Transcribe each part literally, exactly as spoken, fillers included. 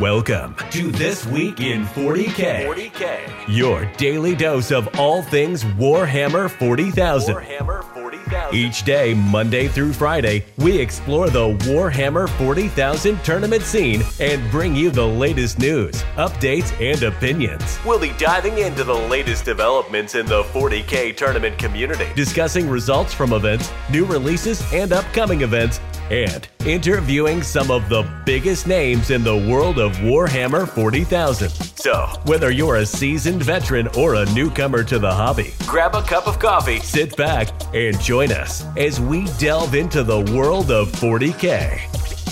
Welcome to This Week in forty K, forty K, your daily dose of all things Warhammer forty thousand. Warhammer forty thousand. Each day, Monday through Friday, we explore the Warhammer forty thousand tournament scene and bring you the latest news, updates, and opinions. We'll be diving into the latest developments in the forty K tournament community, discussing results from events, new releases, and upcoming events, and interviewing some of the biggest names in the world of Warhammer forty thousand. So, whether you're a seasoned veteran or a newcomer to the hobby, grab a cup of coffee, sit back, and join us as we delve into the world of forty K.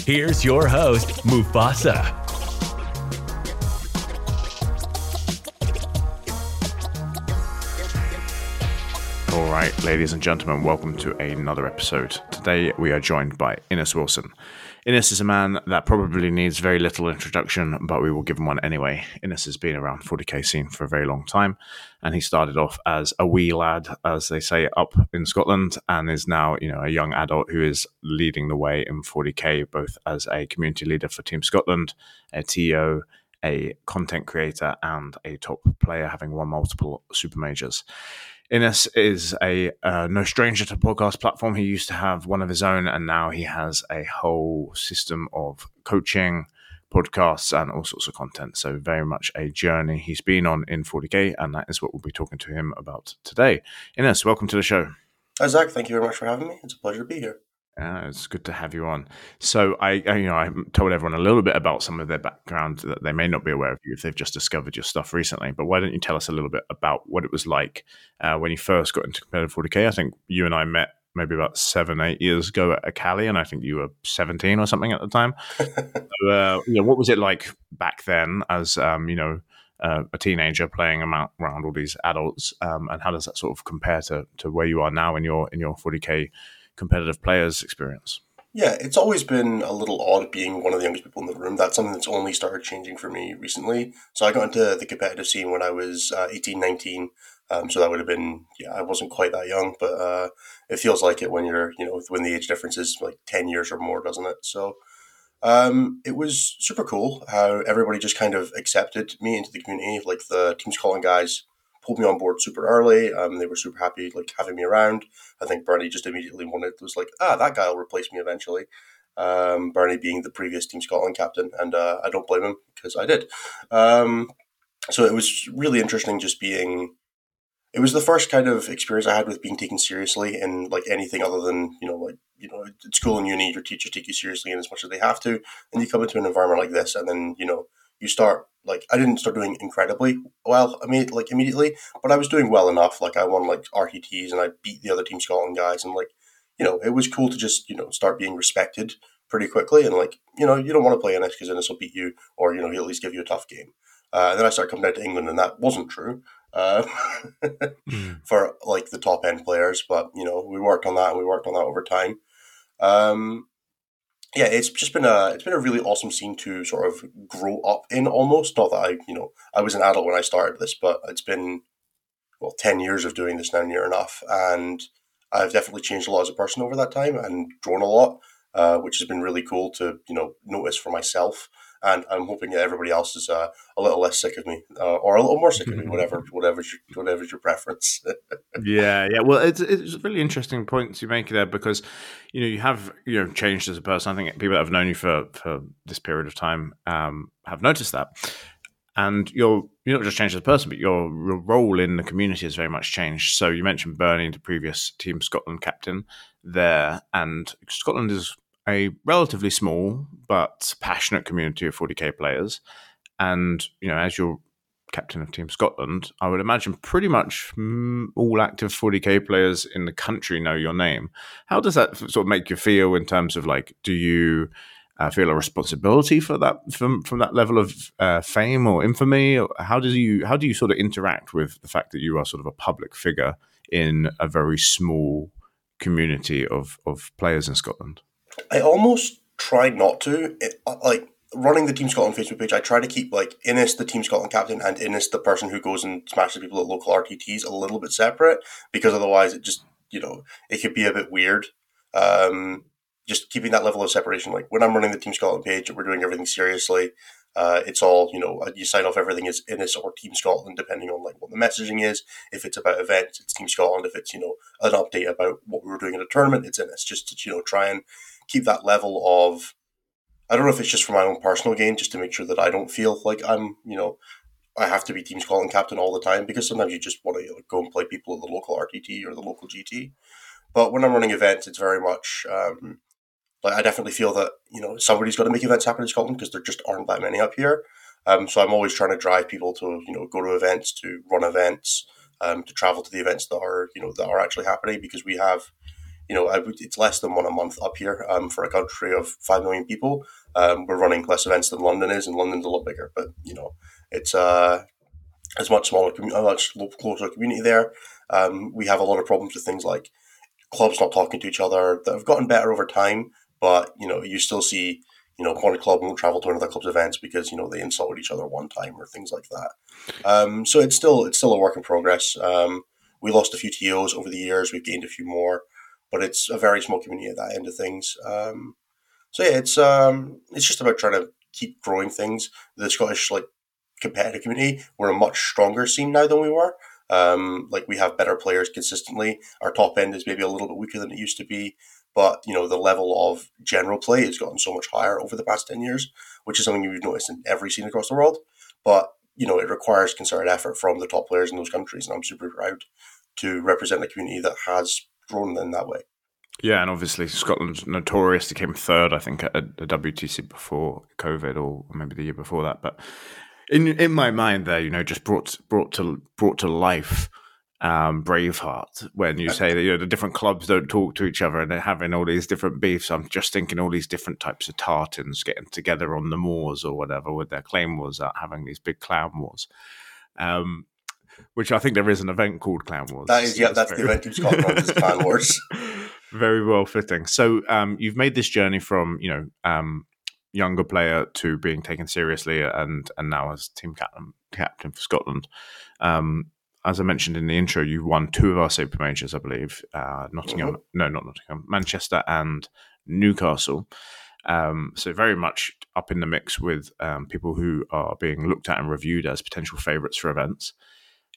Here's your host, Mufasa. All right, ladies and gentlemen, welcome to another episode. Today we are joined by Innes Wilson. Innes is a man that probably needs very little introduction, but we will give him one anyway. Innes has been around forty K scene for a very long time, and he started off as a wee lad, as they say, up in Scotland, and is now, you know, a young adult who is leading the way in forty K, both as a community leader for Team Scotland, a T O, a content creator, and a top player, having won multiple super majors. Innes is a uh, no stranger to podcast platform. He used to have one of his own, and now he has a whole system of coaching, podcasts, and all sorts of content. So very much a journey he's been on in forty K, and that is what we'll be talking to him about today. Innes, welcome to the show. Hi, Zach. Thank you very much for having me. It's a pleasure to be here. Yeah, it's good to have you on. So I, I, you know, I told everyone a little bit about some of their background that they may not be aware of you if they've just discovered your stuff recently. But why don't you tell us a little bit about what it was like uh, when you first got into competitive forty K? I think you and I met maybe about seven, eight years ago at Cali, and I think you were seventeen or something at the time. so, uh, you know, what was it like back then as um, you know uh, a teenager playing around all these adults, um, and how does that sort of compare to to where you are now in your in your forty K? Competitive players experience? Yeah, it's always been a little odd being one of the youngest people in the room. That's something that's only started changing for me recently. So I got into the competitive scene when I was uh, eighteen, nineteen. Um, so that would have been, yeah, I wasn't quite that young, but uh, it feels like it when you're, you know, when the age difference is like ten years or more, doesn't it? So um, it was super cool how everybody just kind of accepted me into the community. Like the Teams Calling guys pulled me on board super early. Um, they were super happy, like, having me around. I think Bernie just immediately wanted, was like, ah, that guy will replace me eventually. Um, Bernie being the previous Team Scotland captain, and uh, I don't blame him because I did. Um, so it was really interesting just being, it was the first kind of experience I had with being taken seriously in, like, anything other than, you know, like, you know, at school and uni, your teachers take you seriously in as much as they have to, and you come into an environment like this, and then, you know, you start, like, I didn't start doing incredibly well, I mean, like, immediately, but I was doing well enough. Like, I won, like, R T Ts, and I beat the other Team Scotland guys, and, like, you know, it was cool to just, you know, start being respected pretty quickly, and, like, you know, you don't want to play Innes because Innes will beat you, or, you know, he'll at least give you a tough game. Uh, and then I started coming down to England, and that wasn't true uh, mm. for, like, the top-end players, but, you know, we worked on that, and we worked on that over time. Um Yeah, it's just been a it's been a really awesome scene to sort of grow up in almost. Not that I, you know, I was an adult when I started this, but it's been, well, ten years of doing this now, near enough. And I've definitely changed a lot as a person over that time and grown a lot, uh, which has been really cool to, you know, notice for myself. And I'm hoping that everybody else is uh, a little less sick of me, uh, or a little more sick of me, whatever, whatever's your, whatever's your preference. yeah, yeah. Well, it's it's really interesting points you make there, because you know you have you know changed as a person. I think people that have known you for, for this period of time um, have noticed that, and you're you're not just changed as a person, but your your role in the community has very much changed. So you mentioned Bernie, the previous Team Scotland captain there, and Scotland is a relatively small but passionate community of forty K players. And, you know, as your captain of Team Scotland, I would imagine pretty much all active forty K players in the country know your name. How does that sort of make you feel in terms of, like, do you uh, feel a responsibility for that, from, from that level of uh, fame or infamy? Or how do you, how do you sort of interact with the fact that you are sort of a public figure in a very small community of, of players in Scotland? I almost try not to. It, like, running the Team Scotland Facebook page, I try to keep, like, Innes, the Team Scotland captain, and Innes, the person who goes and smashes people at local R T Ts, a little bit separate, because otherwise it just, you know, it could be a bit weird. Um, just keeping that level of separation. Like, when I'm running the Team Scotland page, we're doing everything seriously. Uh, it's all, you know, you sign off everything as Innes or Team Scotland, depending on like what the messaging is. If it's about events, it's Team Scotland. If it's, you know, an update about what we were doing at a tournament, it's Innes. Just to, you know, try and keep that level of, I don't know if it's just for my own personal gain, just to make sure that I don't feel like I'm, you know, I have to be Team Scotland captain all the time, because sometimes you just want to go and play people at the local R T T or the local G T. But when I'm running events, it's very much, um, like I definitely feel that, you know, somebody's got to make events happen in Scotland because there just aren't that many up here. Um, so I'm always trying to drive people to, you know, go to events, to run events, um, to travel to the events that are, you know, that are actually happening, because we have, you know, it's less than one a month up here, um, for a country of five million people. Um, we're running less events than London is, and London's a lot bigger, but, you know, it's uh, it's much smaller, a much closer community there. Um, we have a lot of problems with things like clubs not talking to each other that have gotten better over time, but, you know, you still see, you know, one club won't travel to another club's events because, you know, they insulted each other one time or things like that. Um, so it's still, it's still a work in progress. Um, we lost a few T Os over the years. We've gained a few more. But it's a very small community at that end of things. Um, so yeah, it's um, it's just about trying to keep growing things. The Scottish like competitive community, we're a much stronger scene now than we were. Um, like we have better players consistently. Our top end is maybe a little bit weaker than it used to be, but you know the level of general play has gotten so much higher over the past ten years, which is something you've noticed in every scene across the world. But you know it requires concerted effort from the top players in those countries, and I'm super proud to represent a community that has drawn in that way. Yeah, and obviously Scotland notoriously came third, I think, at the W T C before COVID, or maybe the year before that. But in in my mind, there, you know, just brought brought to brought to life um, Braveheart when you say that you know the different clubs don't talk to each other and they're having all these different beefs. I'm just thinking all these different types of tartans getting together on the moors or whatever with their clan wars, out having these big clan wars. Um, Which I think there is an event called Clan Wars. That is, yeah, that's, that's the event in Scotland, is Clan Wars. Very well fitting. So um, you've made this journey from, you know, um, younger player to being taken seriously and and now as team captain, captain for Scotland. Um, as I mentioned in the intro, you won two of our super majors, I believe. Uh, Nottingham, mm-hmm. no, not Nottingham, Manchester and Newcastle. Um, so very much up in the mix with um, people who are being looked at and reviewed as potential favourites for events.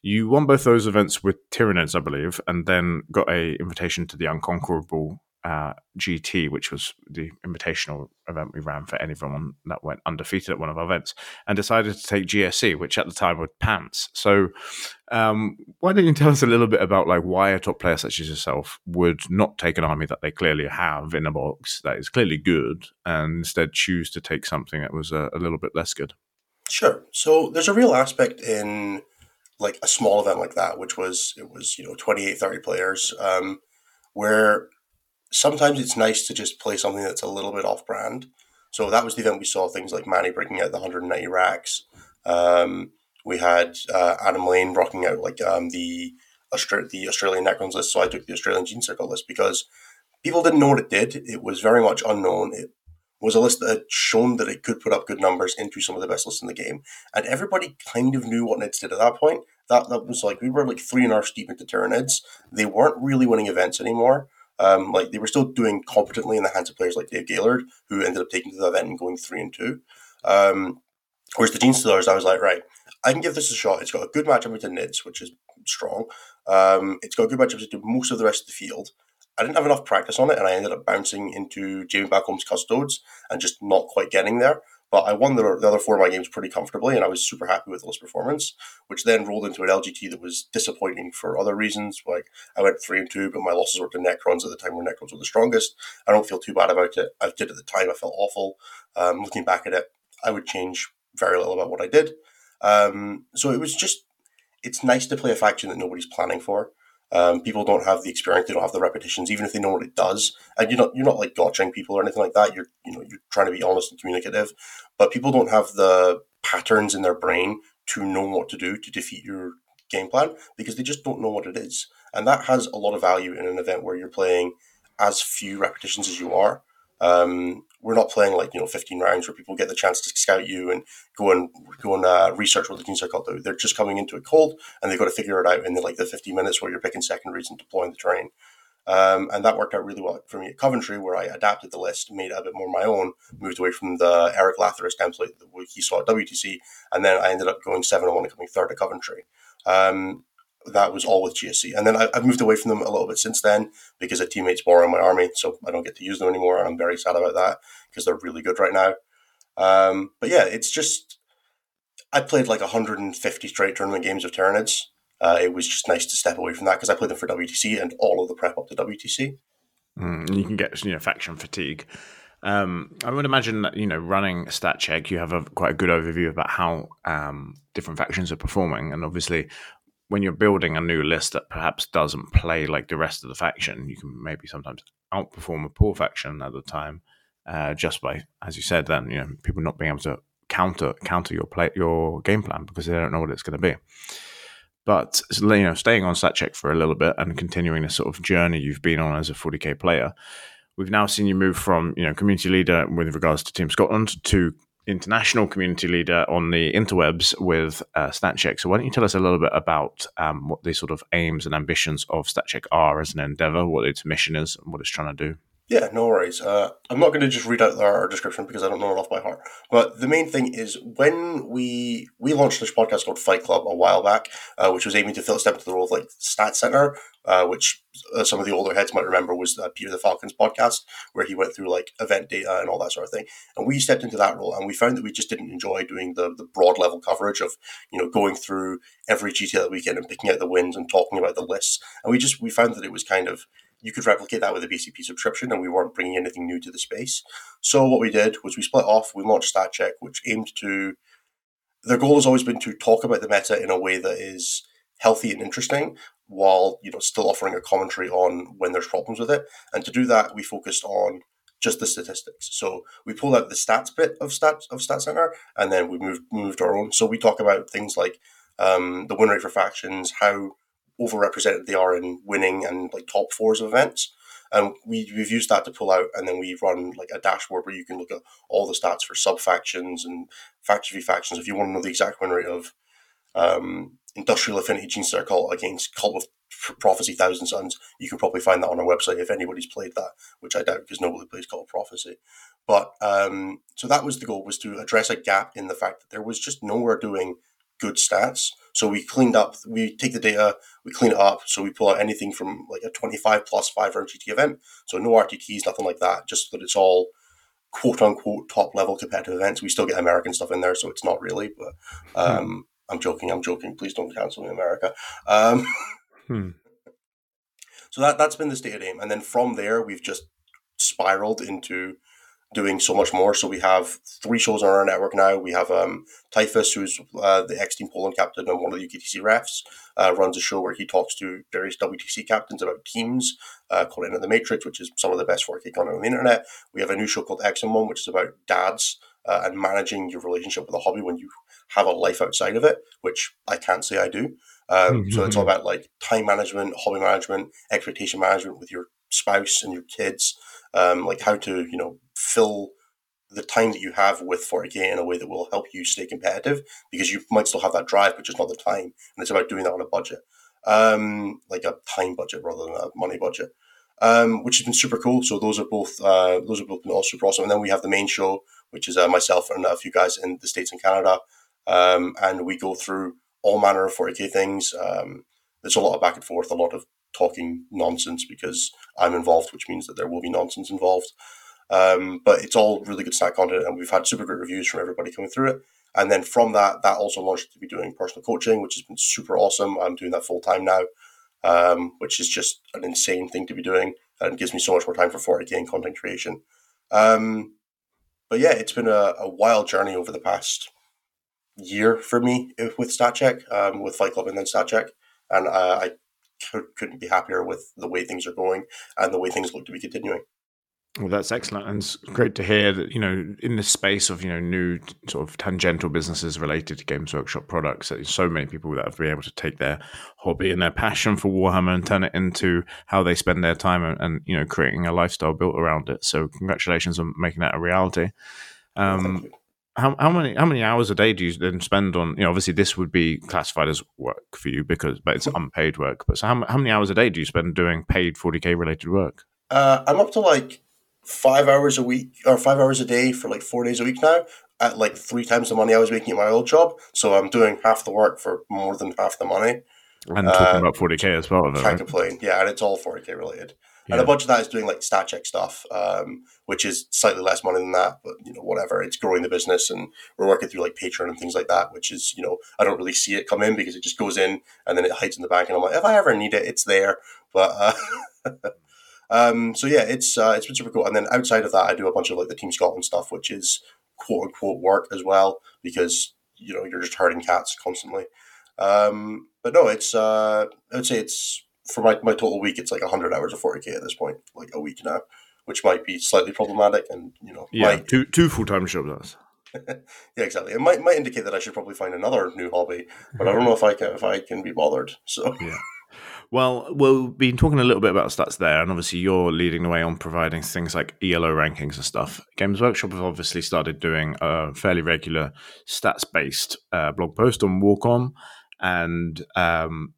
You won both those events with Tyranids, I believe, and then got a invitation to the Unconquerable uh, G T, which was the invitational event we ran for anyone that went undefeated at one of our events, and decided to take G S C, which at the time was pants. So um, why don't you tell us a little bit about like why a top player such as yourself would not take an army that they clearly have in a box that is clearly good and instead choose to take something that was a, a little bit less good? Sure. So there's a real aspect in like a small event like that, which was, it was, you know, twenty-eight, thirty players, um, where sometimes it's nice to just play something that's a little bit off brand. So that was the event we saw things like Manny breaking out the one hundred ninety racks. Um, we had uh, Adam Lane rocking out like um, the, Austra- the Australian Necrons list. So I took the Australian Gene Circle list because people didn't know what it did. It was very much unknown. It was a list that had shown that it could put up good numbers into some of the best lists in the game. And everybody kind of knew what Nids did at that point. That that was like, we were like three and a half deep into Tyranids. They weren't really winning events anymore. Um, like they were still doing competently in the hands of players like Dave Gaylord, who ended up taking to the event and going three and two. Um, whereas the Gene Stealers, I was like, right, I can give this a shot. It's got a good matchup into Nids, which is strong. Um, it's got a good matchup into most of the rest of the field. I didn't have enough practice on it, and I ended up bouncing into Jamie Backholm's Custodes and just not quite getting there. But I won the, the other four of my games pretty comfortably, and I was super happy with the list performance, which then rolled into an L G T that was disappointing for other reasons. Like, I went three and two, but my losses were to Necrons at the time where Necrons were the strongest. I don't feel too bad about it. I did at the time. I felt awful. Um, looking back at it, I would change very little about what I did. Um, so it was just, it's nice to play a faction that nobody's planning for. Um, people don't have the experience, they don't have the repetitions, even if they know what it does. And you're not you're not like gotching people or anything like that. You're you know you're trying to be honest and communicative, but people don't have the patterns in their brain to know what to do to defeat your game plan because they just don't know what it is. And that has a lot of value in an event where you're playing as few repetitions as you are. Um, we're not playing like you know fifteen rounds where people get the chance to scout you and go and go and uh, research what the teams are called. They're just coming into it cold and they've got to figure it out in the, like the fifty minutes where you're picking secondaries and deploying the terrain. Um, and that worked out really well for me at Coventry, where I adapted the list, made it a bit more my own, moved away from the Eric Latharis template that he saw at W T C, and then I ended up going seven oh one and coming third at Coventry. Um, that was all with G S C. And then I, I've moved away from them a little bit since then because a teammate's borrowing my army, so I don't get to use them anymore, and I'm very sad about that because they're really good right now. Um, but yeah, it's just, I played like one hundred fifty straight tournament games of Tyranids. Uh, it was just nice to step away from that because I played them for W T C and all of the prep up to W T C. Mm, you can get, you know, faction fatigue. Um, I would imagine that, you know, running Stat Check, you have a quite a good overview about how um, different factions are performing. And obviously, when you're building a new list that perhaps doesn't play like the rest of the faction, you can maybe sometimes outperform a poor faction at the time uh, just by, as you said, then, you know, people not being able to counter counter your play your game plan because they don't know what it's going to be. But, you know, staying on Stat Check for a little bit and continuing this sort of journey you've been on as a forty K player, we've now seen you move from, you know, community leader with regards to Team Scotland to international community leader on the interwebs with uh, Stat Check. So why don't you tell us a little bit about um, what the sort of aims and ambitions of Stat Check are as an endeavor, what its mission is, and what it's trying to do? Yeah, no worries. Uh, I'm not going to just read out our description because I don't know it off by heart. But the main thing is when we we launched this podcast called Fight Club a while back, uh, which was aiming to fill step into the role of like Stat Center, uh, which uh, some of the older heads might remember was uh, Peter the Falcons podcast, where he went through like event data and all that sort of thing. And we stepped into that role, and we found that we just didn't enjoy doing the the broad level coverage of, you know, going through every G T that weekend and picking out the wins and talking about the lists. And we just we found that it was kind of, you could replicate that with a B C P subscription, and we weren't bringing anything new to the space. So what we did was we split off, we launched Stat Check, which aimed to, their goal has always been to talk about the meta in a way that is healthy and interesting while, you know, still offering a commentary on when there's problems with it. And to do that, we focused on just the statistics. So we pulled out the stats bit of stats of Stat Center, and then we moved, moved our own. So we talk about things like um, the win rate for factions, how overrepresented they are in winning and like top fours of events, and we, we've used that to pull out, and then we run like a dashboard where you can look at all the stats for sub factions and faction v factions if you want to know the exact win rate of um Industrial Affinity Gene Circle against Cult of Prophecy Thousand Sons. You can probably find that on our website if anybody's played that, which I doubt because nobody plays Cult of Prophecy. But um so that was the goal, was to address a gap in the fact that there was just nowhere doing good stats. So we cleaned up, we take the data, we clean it up. So we pull out anything from like a twenty-five plus five R T T event. So no R T Ts, nothing like that, just that it's all quote unquote top level competitive events. We still get American stuff in there, so it's not really, but um, hmm. I'm joking, I'm joking. Please don't cancel me, America. Um, hmm. So that, that's been the stated aim. And then from there, we've just spiraled into doing so much more. So we have three shows on our network now. We have um, Typhus, who's uh, the ex-Team Poland captain and one of the U K T C refs, uh, runs a show where he talks to various W T C captains about teams uh, called Into the Matrix, which is some of the best four K content on the internet. We have a new show called X M one, which is about dads uh, and managing your relationship with a hobby when you have a life outside of it, which I can't say I do. Um, mm-hmm. So it's all about like time management, hobby management, expectation management with your spouse and your kids, um, like how to, you know, fill the time that you have with forty K in a way that will help you stay competitive, because you might still have that drive, but just not the time. And it's about doing that on a budget, um, like a time budget rather than a money budget, um, which has been super cool. So those are both, uh, those have both been all super awesome. And then we have the main show, which is uh, myself and a few guys in the States and Canada. Um, and we go through all manner of forty K things. Um, there's a lot of back and forth, a lot of talking nonsense because I'm involved, which means that there will be nonsense involved. Um, but it's all really good snack content, and we've had super great reviews from everybody coming through it. And then from that, that also launched to be doing personal coaching, which has been super awesome. I'm doing that full time now, um, which is just an insane thing to be doing, and gives me so much more time for forty K and content creation. Um, but yeah, it's been a, a wild journey over the past year for me with Stat Check, um, with Fight Club and then Stat Check, and uh, I could, couldn't be happier with the way things are going and the way things look to be continuing. Well, that's excellent, and it's great to hear that, you know, in the space of, you know, new sort of tangential businesses related to Games Workshop products, there's so many people that have been able to take their hobby and their passion for Warhammer and turn it into how they spend their time and, and you know, creating a lifestyle built around it. So congratulations on making that a reality. Um, how, how many how many hours a day do you then spend on, you know, obviously this would be classified as work for you because, but it's unpaid work. But so how, how many hours a day do you spend doing paid forty K related work? Uh, I'm up to like five hours a week or five hours a day for like four days a week now at like three times the money I was making at my old job. So I'm doing half the work for more than half the money. And uh, talking about forty K as well. Can't right? complain. Yeah, and it's all forty K related. Yeah. And a bunch of that is doing like stat check stuff, um, which is slightly less money than that, but you know, whatever. It's growing the business and we're working through like Patreon and things like that, which is, you know, I don't really see it come in because it just goes in and then it hides in the bank and I'm like, if I ever need it, it's there. But uh, um, so yeah, it's uh, it's been super cool. And then outside of that, I do a bunch of like the Team Scotland stuff, which is quote unquote work as well, because you know, you're just herding cats constantly. Um, but no, it's, uh, I would say it's for my, my total week, it's like a hundred hours of forty K at this point, like a week now, which might be slightly problematic and, you know, yeah, might... two, two full-time jobs. Yeah, exactly. It might, might indicate that I should probably find another new hobby, but I don't know if I can, if I can be bothered. So, yeah. Well, we've been talking a little bit about stats there, and obviously you're leading the way on providing things like E L O rankings and stuff. Games Workshop have obviously started doing a fairly regular stats-based uh, blog post on Warcom, and um,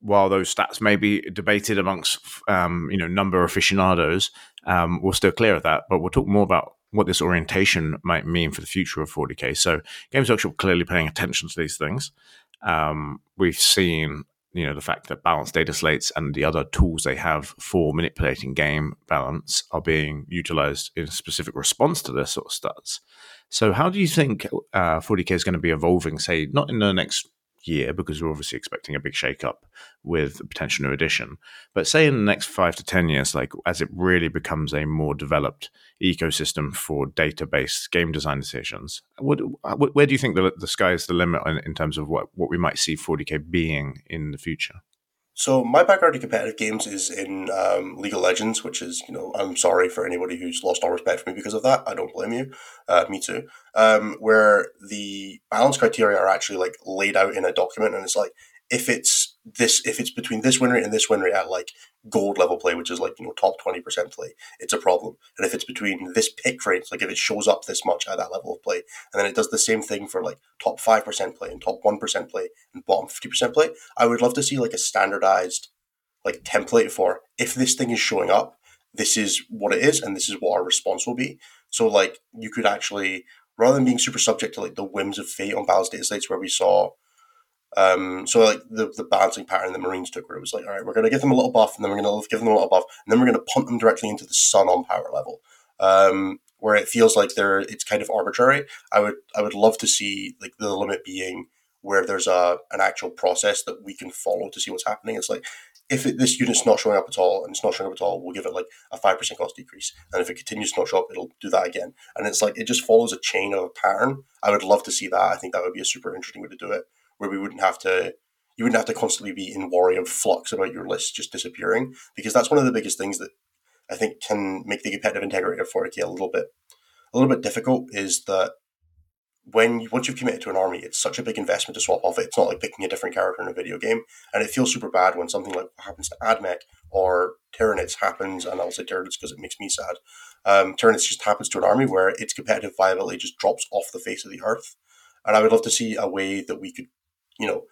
while those stats may be debated amongst um, you know, number of aficionados, um, we're still clear of that, but we'll talk more about what this orientation might mean for the future of forty K. So Games Workshop clearly paying attention to these things. Um, we've seen... you know, the fact that balanced data slates and the other tools they have for manipulating game balance are being utilized in specific response to this sort of stats. So how do you think uh, forty K is going to be evolving, say, not in the next year, because we're obviously expecting a big shakeup with a potential new edition, but say in the next five to ten years, like as it really becomes a more developed ecosystem for database game design decisions, what, where do you think the, the sky is the limit in, in terms of what, what we might see forty K being in the future? So my background in competitive games is in um, League of Legends, which is, you know, I'm sorry for anybody who's lost all respect for me because of that. I don't blame you. Uh, me too. Um, where the balance criteria are actually like laid out in a document, and it's like if it's this, if it's between this win rate and this win rate at like gold level play, which is like, you know, top twenty percent play, it's a problem. And if it's between this pick rate, like if it shows up this much at that level of play, and then it does the same thing for like top five percent play and top one percent play and bottom fifty percent play, I would love to see like a standardized like template for if this thing is showing up, this is what it is, and this is what our response will be. So like you could actually, rather than being super subject to like the whims of fate on balanced data slates where we saw, um, so like the, the balancing pattern the Marines took where it was like, all right, we're going to give them a little buff and then we're going to give them a little buff and then we're going to punt them directly into the sun on power level, um, where it feels like they're, it's kind of arbitrary. I would, I would love to see like the limit being where there's a, an actual process that we can follow to see what's happening. It's like, if it, this unit's not showing up at all and it's not showing up at all, we'll give it like a five percent cost decrease. And if it continues to not show up, it'll do that again. And it's like, it just follows a chain of a pattern. I would love to see that. I think that would be a super interesting way to do it, where we wouldn't have to, you wouldn't have to constantly be in worry of flux about your list just disappearing, because that's one of the biggest things that I think can make the competitive integrity of forty K a little bit, a little bit difficult is that when, once you've committed to an army, it's such a big investment to swap off it. It's not like picking a different character in a video game. And it feels super bad when something like what happens to Admech or Tyranids happens, and I'll say Tyranids because it makes me sad. Um, Tyranids just happens to an army where its competitive viability just drops off the face of the earth. And I would love to see a way that we could, you know,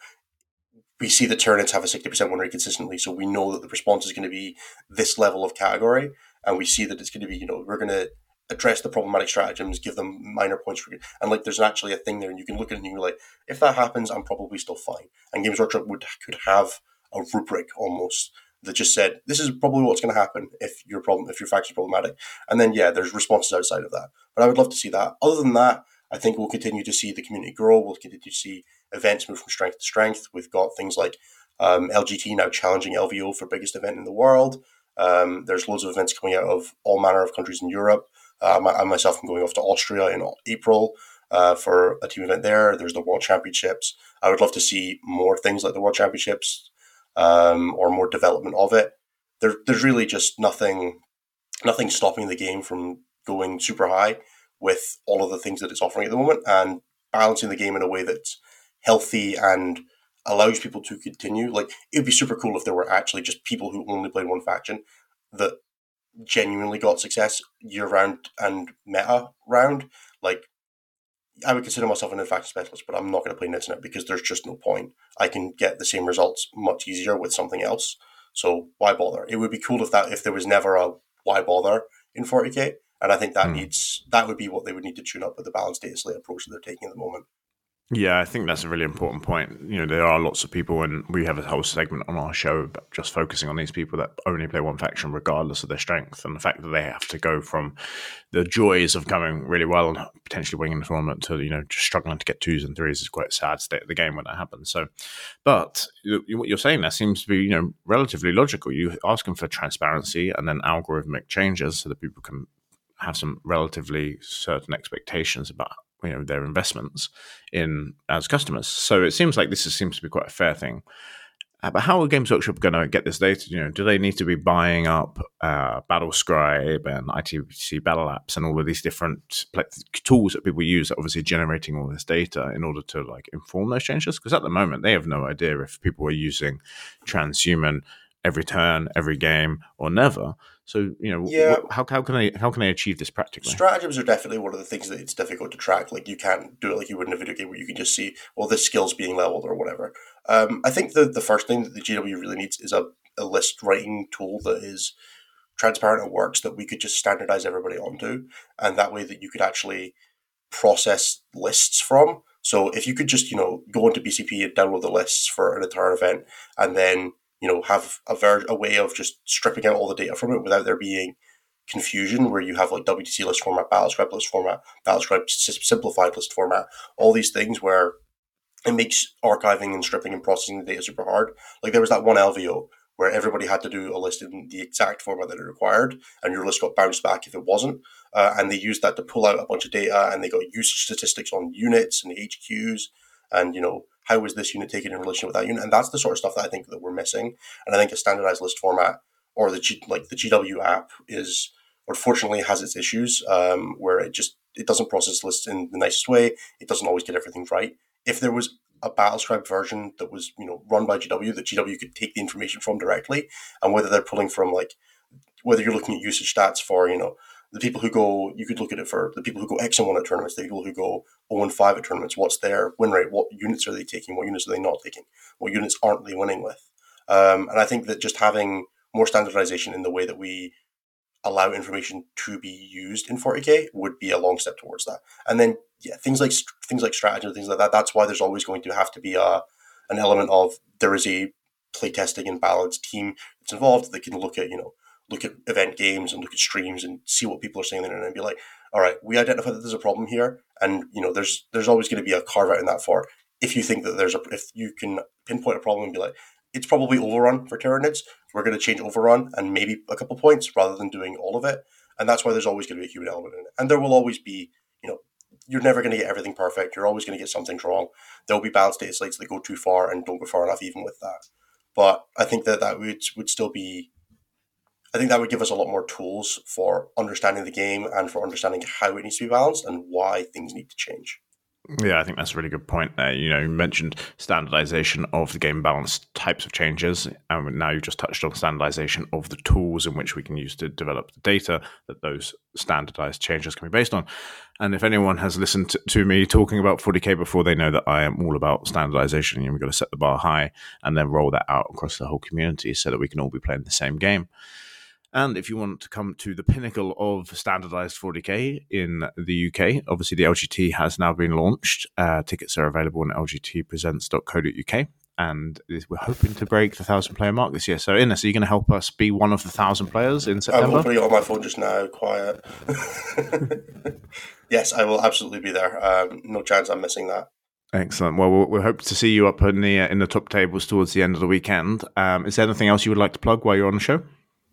we see the Tyranids have a sixty percent win rate consistently, so we know that the response is going to be this level of category, and we see that it's going to be, you know, we're going to address the problematic stratagems, give them minor points for, and like there's actually a thing there, and you can look at it and you're like, if that happens, I'm probably still fine. And Games Workshop would could have a rubric almost that just said, this is probably what's going to happen if your problem, if your faction is problematic. And then yeah, there's responses outside of that. But I would love to see that. Other than that, I think we'll continue to see the community grow. We'll continue to see events move from strength to strength. We've got things like um, L G T now challenging L V O for biggest event in the world. Um, there's loads of events coming out of all manner of countries in Europe. Uh, I myself am going off to Austria in April uh, for a team event there. There's the World Championships. I would love to see more things like the World Championships um, or more development of it. There, there's really just nothing, nothing stopping the game from going super high with all of the things that it's offering at the moment, and balancing the game in a way that's healthy and allows people to continue. Like, it would be super cool if there were actually just people who only played one faction that genuinely got success year round and meta round. Like, I would consider myself an infection specialist, but I'm not going to play Nits in it because there's just no point. I can get the same results much easier with something else. So why bother? It would be cool if that if there was never a why bother in forty K. And I think that mm. needs that would be what they would need to tune up with the balanced data slate approach that they're taking at the moment. Yeah, I think that's a really important point. You know, there are lots of people, and we have a whole segment on our show just focusing on these people that only play one faction regardless of their strength, and the fact that they have to go from the joys of coming really well and potentially winning the tournament to, you know, just struggling to get twos and threes is quite a sad state of the game when that happens. So, but what you're saying there seems to be, you know, relatively logical. You're asking for transparency and then algorithmic changes so that people can have some relatively certain expectations about, you know, their investments in as customers. So it seems like this is, seems to be quite a fair thing. Uh, but how are Games Workshop going to get this data? You know, do they need to be buying up uh, Battle Scribe and I T C Battle Apps and all of these different pl- tools that people use that are obviously generating all this data in order to like inform those changes? Because at the moment, they have no idea if people are using transhuman every turn, every game, or never. So, you know, yeah. wh- how how can I how can I achieve this practically? Stratagems are definitely one of the things that it's difficult to track. Like, you can't do it like you would in a video game where you can just see, well, this skill's being leveled or whatever. Um, I think the, the first thing that the G W really needs is a, a list writing tool that is transparent and works, that we could just standardize everybody onto. And that way that you could actually process lists from. So if you could just, you know, go into B C P and download the lists for an entire event and then, you know, have a ver- a way of just stripping out all the data from it without there being confusion, where you have like W T C list format, Battle Scribe list format, Battle Scribe simplified list format, all these things where it makes archiving and stripping and processing the data super hard. Like, there was that one L V O where everybody had to do a list in the exact format that it required, and your list got bounced back if it wasn't. Uh, and they used that to pull out a bunch of data, and they got usage statistics on units and H Qs, and, you know, how is this unit taken in relation with that unit? And that's the sort of stuff that I think that we're missing. And I think a standardized list format, or the G, like the G W app, is unfortunately has its issues, um, where it just it doesn't process lists in the nicest way. It doesn't always get everything right. If there was a Battle Scribe version that was, you know, run by G W, that G W could take the information from directly, and whether they're pulling from, like, whether you're looking at usage stats for, you know, the people who go, you could look at it for the people who go X M one at tournaments, the people who go oh and five at tournaments, what's their win rate, what units are they taking, what units are they not taking, what units aren't they winning with. Um, and I think that just having more standardization in the way that we allow information to be used in forty K would be a long step towards that. And then, yeah, things like things like strategy and things like that, that's why there's always going to have to be a an element of, there is a playtesting and balanced team that's involved that can look at, you know, look at event games and look at streams and see what people are saying in it and be like, all right, we identify that there's a problem here. And, you know, there's there's always going to be a carve out in that for, if you think that there's a, if you can pinpoint a problem and be like, it's probably overrun for Tyranids, we're going to change overrun and maybe a couple points rather than doing all of it. And that's why there's always going to be a human element in it. And there will always be, you know, you're never going to get everything perfect. You're always going to get something wrong. There'll be balanced data slates that go too far and don't go far enough even with that. But I think that that would, would still be, I think that would give us a lot more tools for understanding the game and for understanding how it needs to be balanced and why things need to change. Yeah, I think that's a really good point there. You know, you mentioned standardization of the game balance types of changes, and now you've just touched on standardization of the tools in which we can use to develop the data that those standardized changes can be based on. And if anyone has listened to, to me talking about forty K before, they know that I am all about standardization, and we've got to set the bar high and then roll that out across the whole community so that we can all be playing the same game. And if you want to come to the pinnacle of standardized forty K in the U K, obviously the L G T has now been launched. Uh, tickets are available on L G T presents dot co dot U K. And we're hoping to break the thousand player mark this year. So, Innes, are you going to help us be one of the thousand players in September? I'm putting it on my phone just now, quiet. Yes, I will absolutely be there. Um, no chance I'm missing that. Excellent. Well, we'll hope to see you up in the, uh, in the top tables towards the end of the weekend. Um, is there anything else you would like to plug while you're on the show?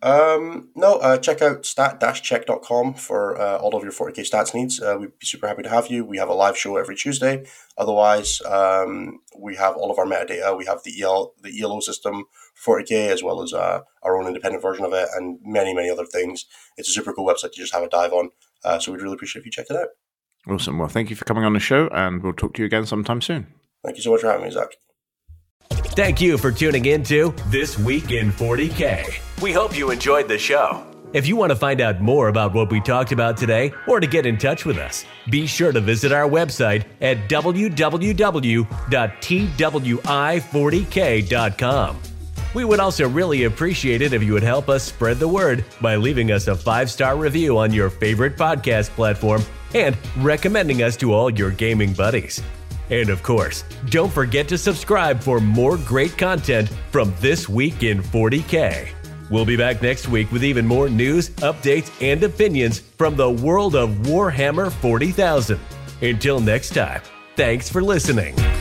Um, no, uh, check out stat dash check dot com for uh, all of your forty K stats needs. Uh, we'd be super happy to have you. We have a live show every Tuesday. Otherwise, um, we have all of our metadata. We have the E L, the E L O system for forty K, as well as uh, our own independent version of it, and many, many other things. It's a super cool website to just have a dive on. Uh, so we'd really appreciate if you checked it out. Awesome. Well, thank you for coming on the show, and we'll talk to you again sometime soon. Thank you so much for having me, Zach. Thank you for tuning in to This Week in forty K. We hope you enjoyed the show. If you want to find out more about what we talked about today or to get in touch with us, be sure to visit our website at w w w dot t w i forty k dot com. We would also really appreciate it if you would help us spread the word by leaving us a five-star review on your favorite podcast platform and recommending us to all your gaming buddies. And of course, don't forget to subscribe for more great content from This Week in forty K. We'll be back next week with even more news, updates, and opinions from the world of Warhammer forty thousand. Until next time, thanks for listening.